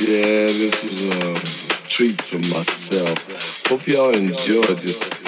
Yeah, this was a treat for myself. Hope y'all enjoyed this.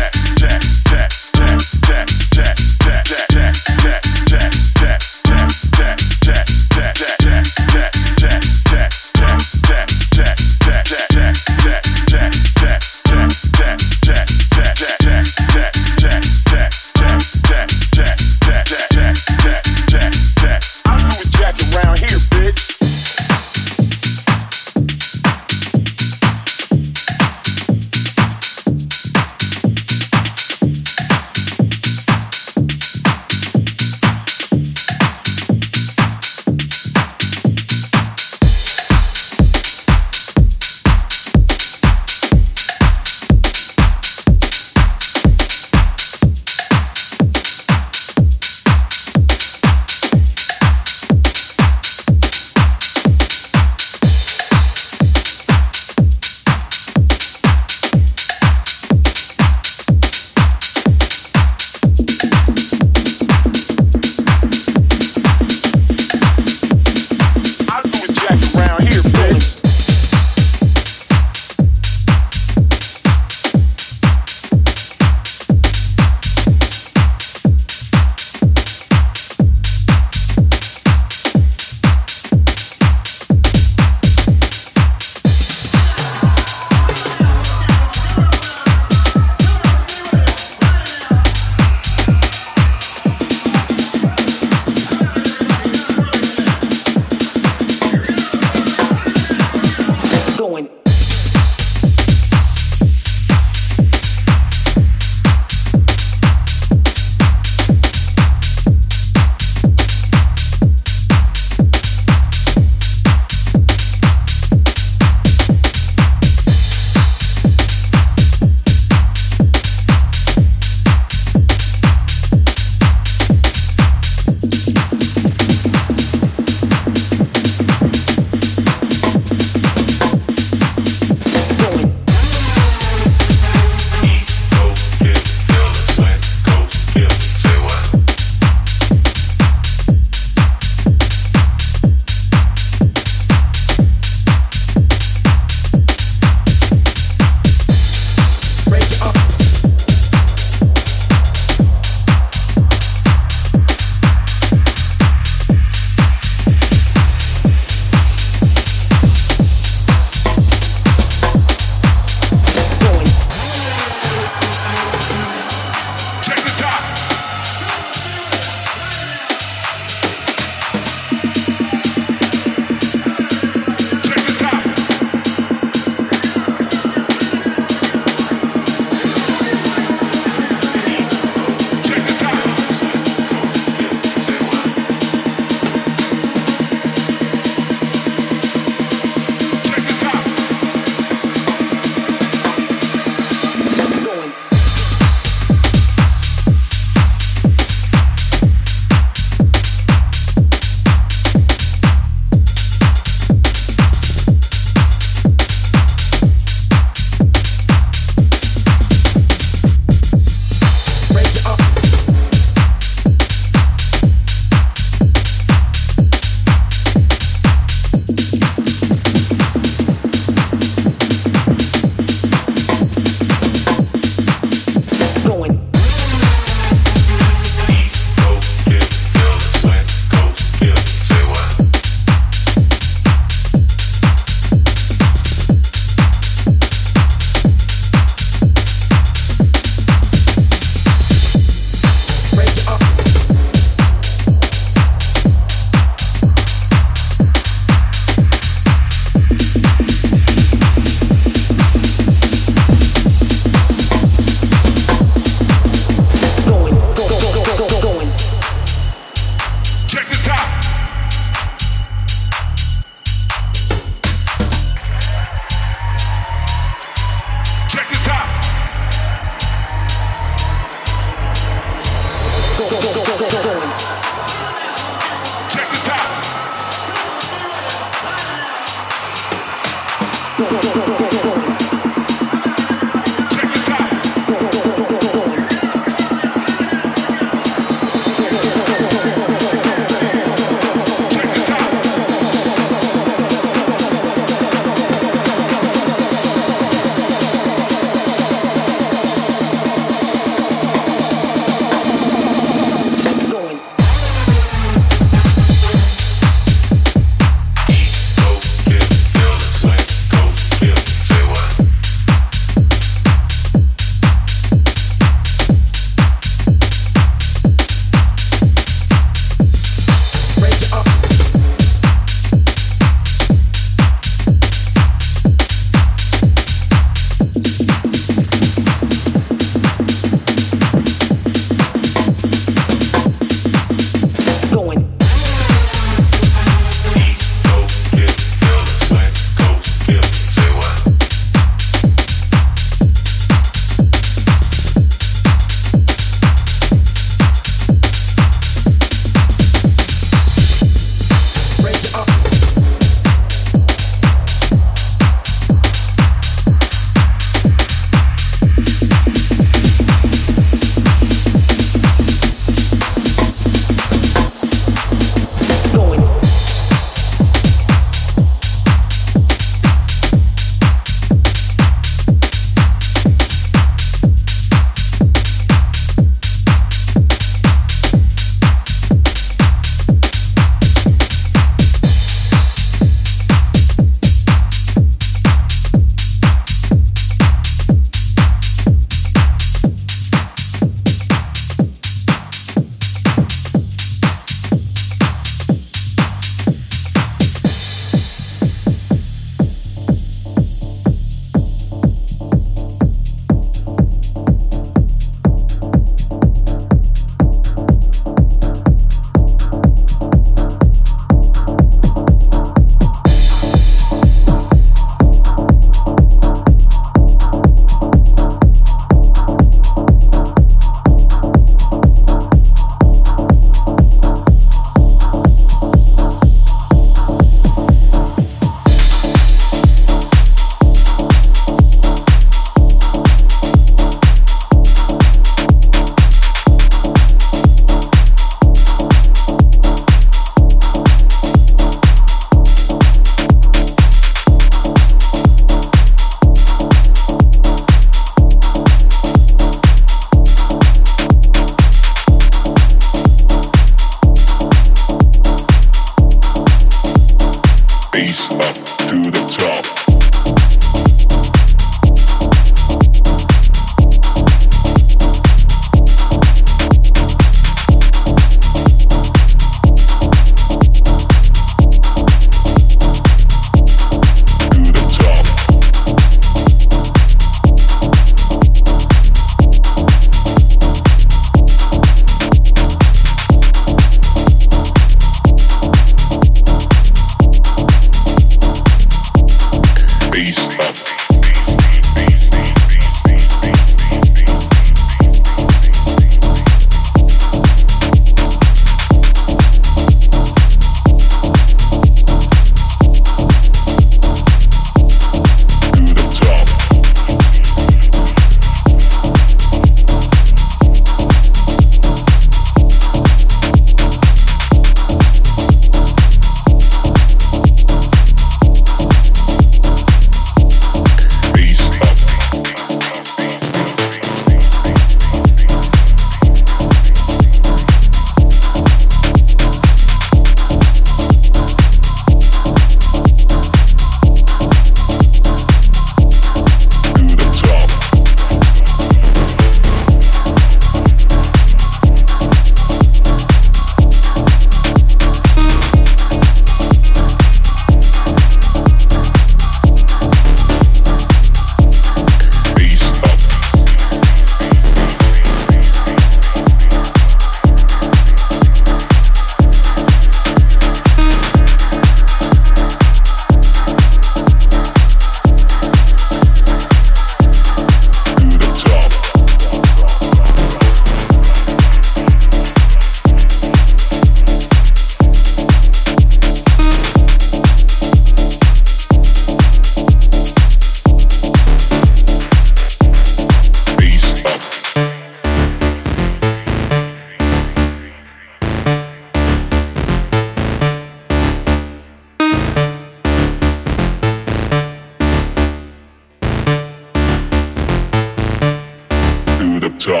top. I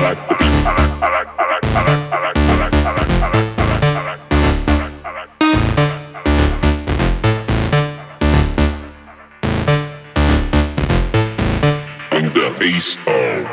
like the beat. Bring the bass on.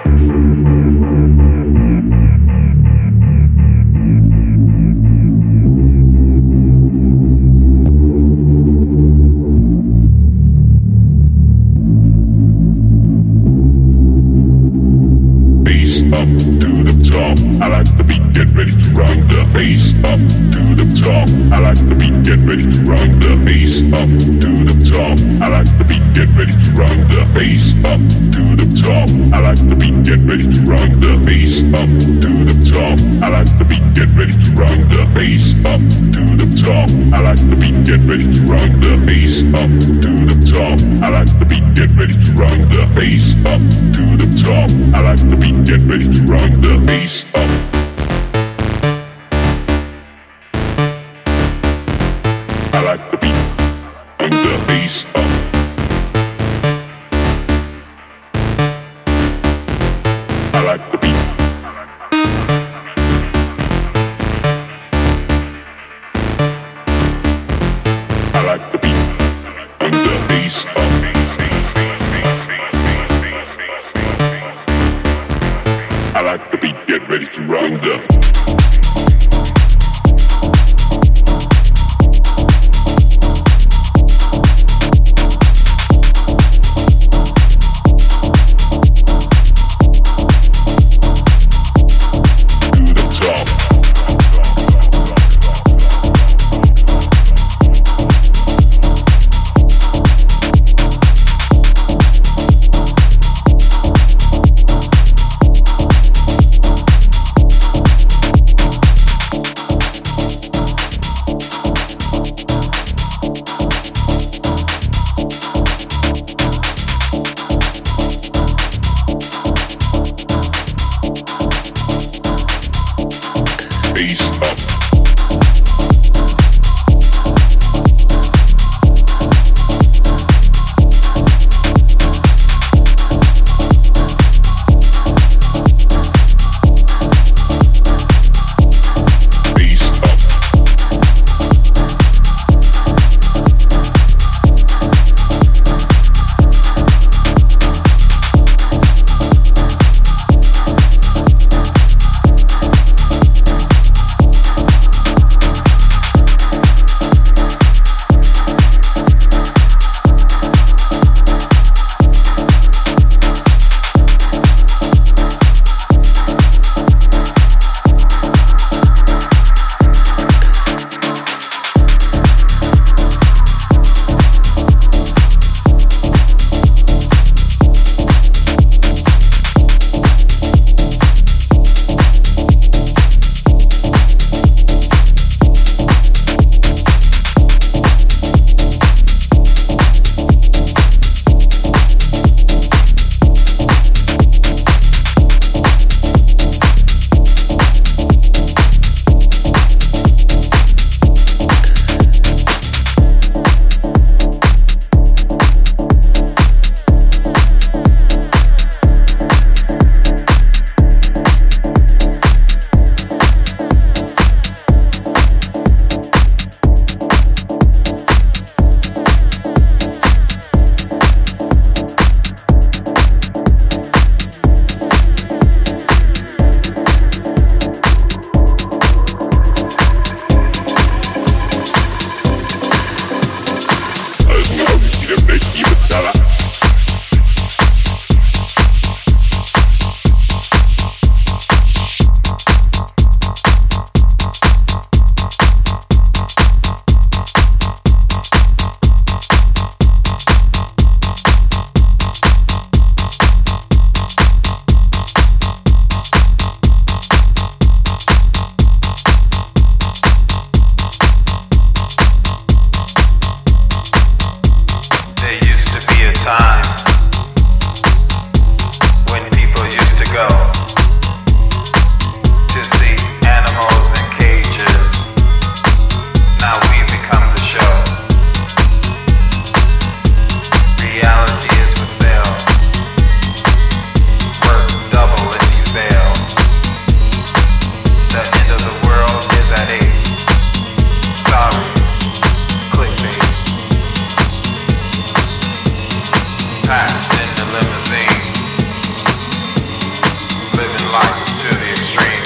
Up to the top, I like the beat, get ready to run. The bass up to the top, I like the beat, get ready to run. The bass up to the top, I like the beat, get ready to run. The bass up to the top, I like the beat, get ready to run. The bass up to the top, I like the beat, get ready to run. The bass up to the top, I like the beat, get ready to run. The bass up to the top, I like the beat, get ready to run. The bass up to the top, I like the beat, get ready to run. The bass up. I like the beat. Bring the bass up. I like the beat. I like the beat. Bring the bass up. I like the beat, get ready to run the... fast in the limousine, living life to the extreme,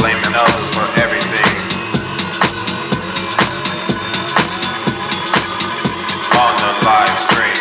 blaming others for everything. On the live stream.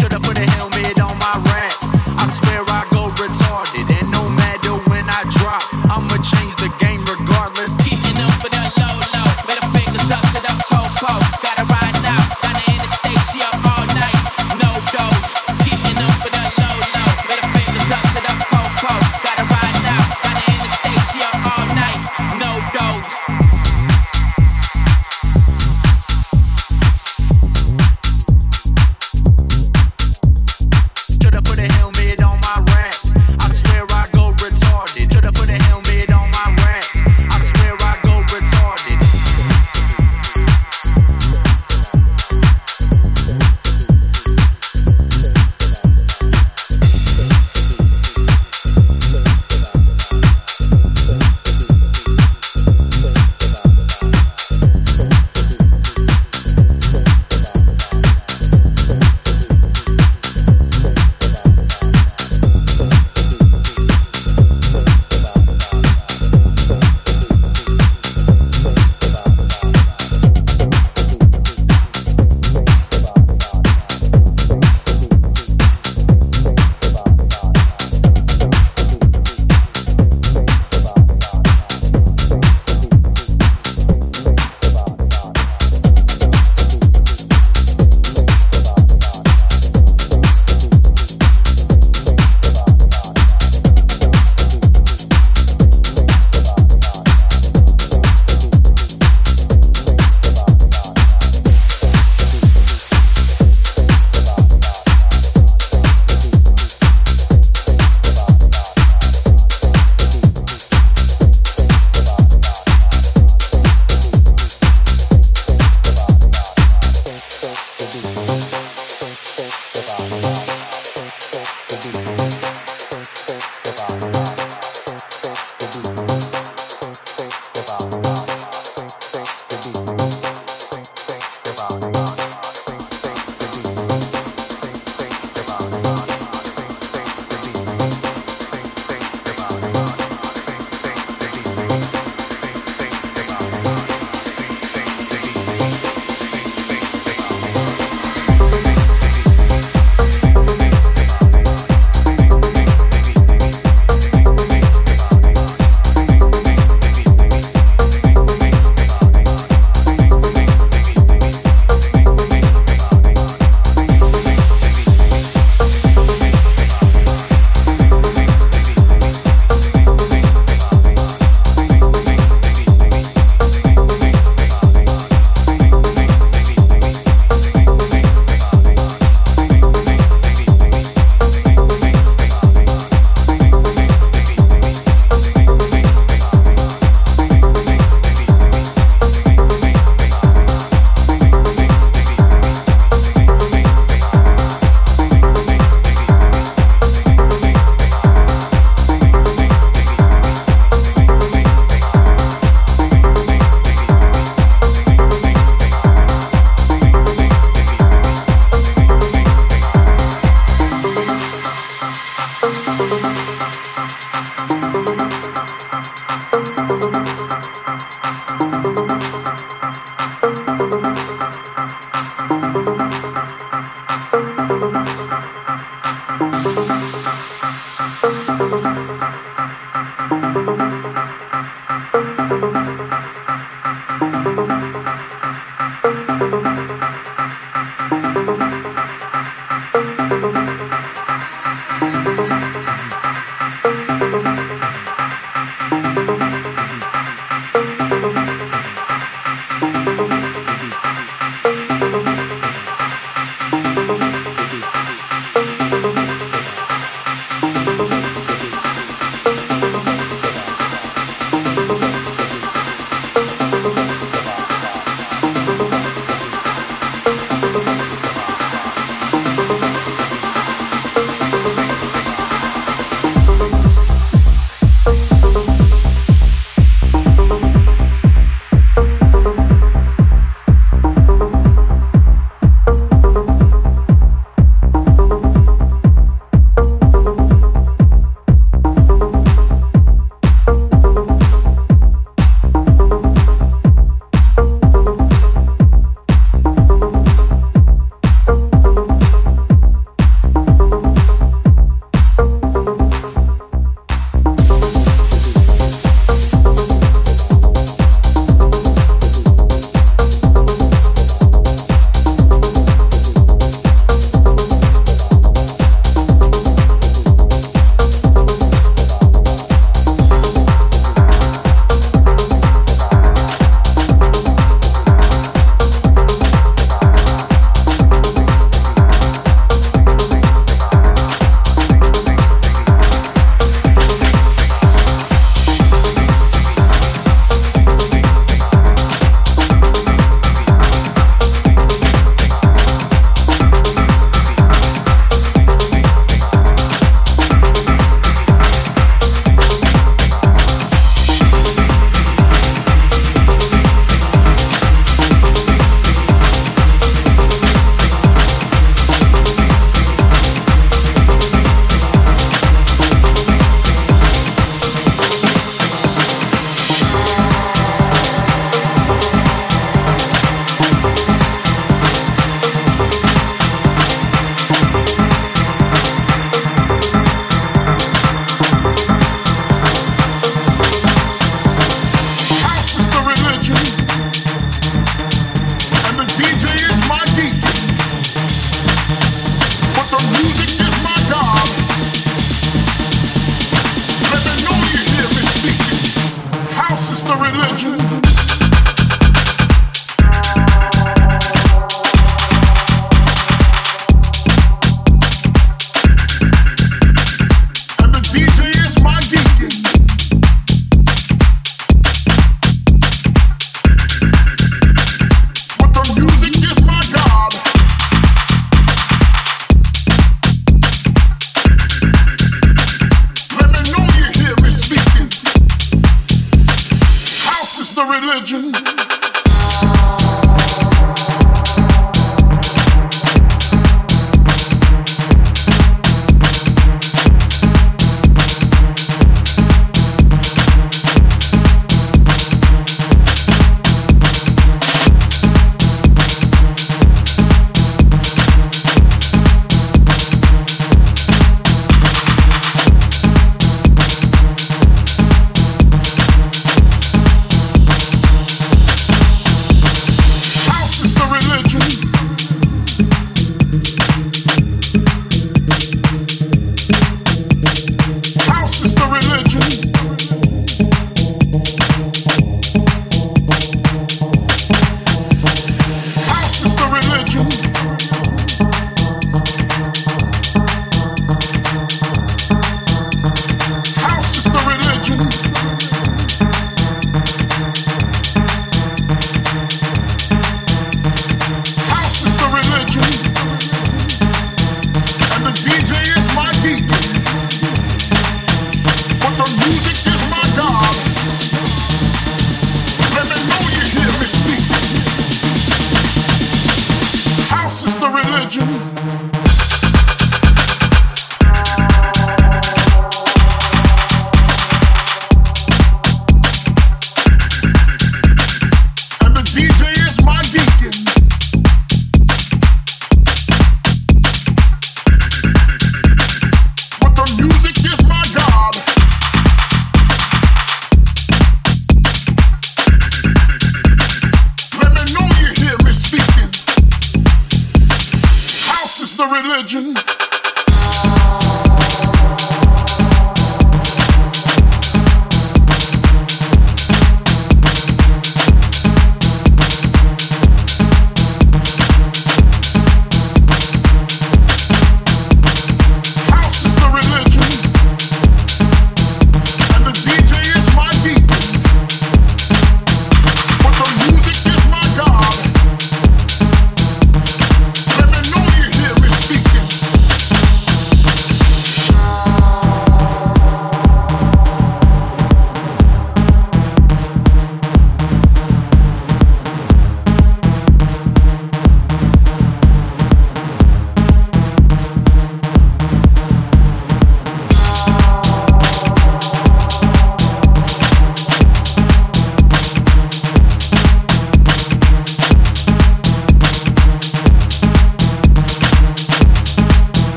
Should've put a helmet on my rants. I swear I go retarded, and no matter when I drop, I'ma change the game regardless. Keeping up with the low low, middle fingers up to the po-po. Gotta ride now, on the interstate, she up all night, no dose. Keeping up with the low low, middle fingers up to the po-po. Gotta ride now, on the interstate, she up all night, no dose.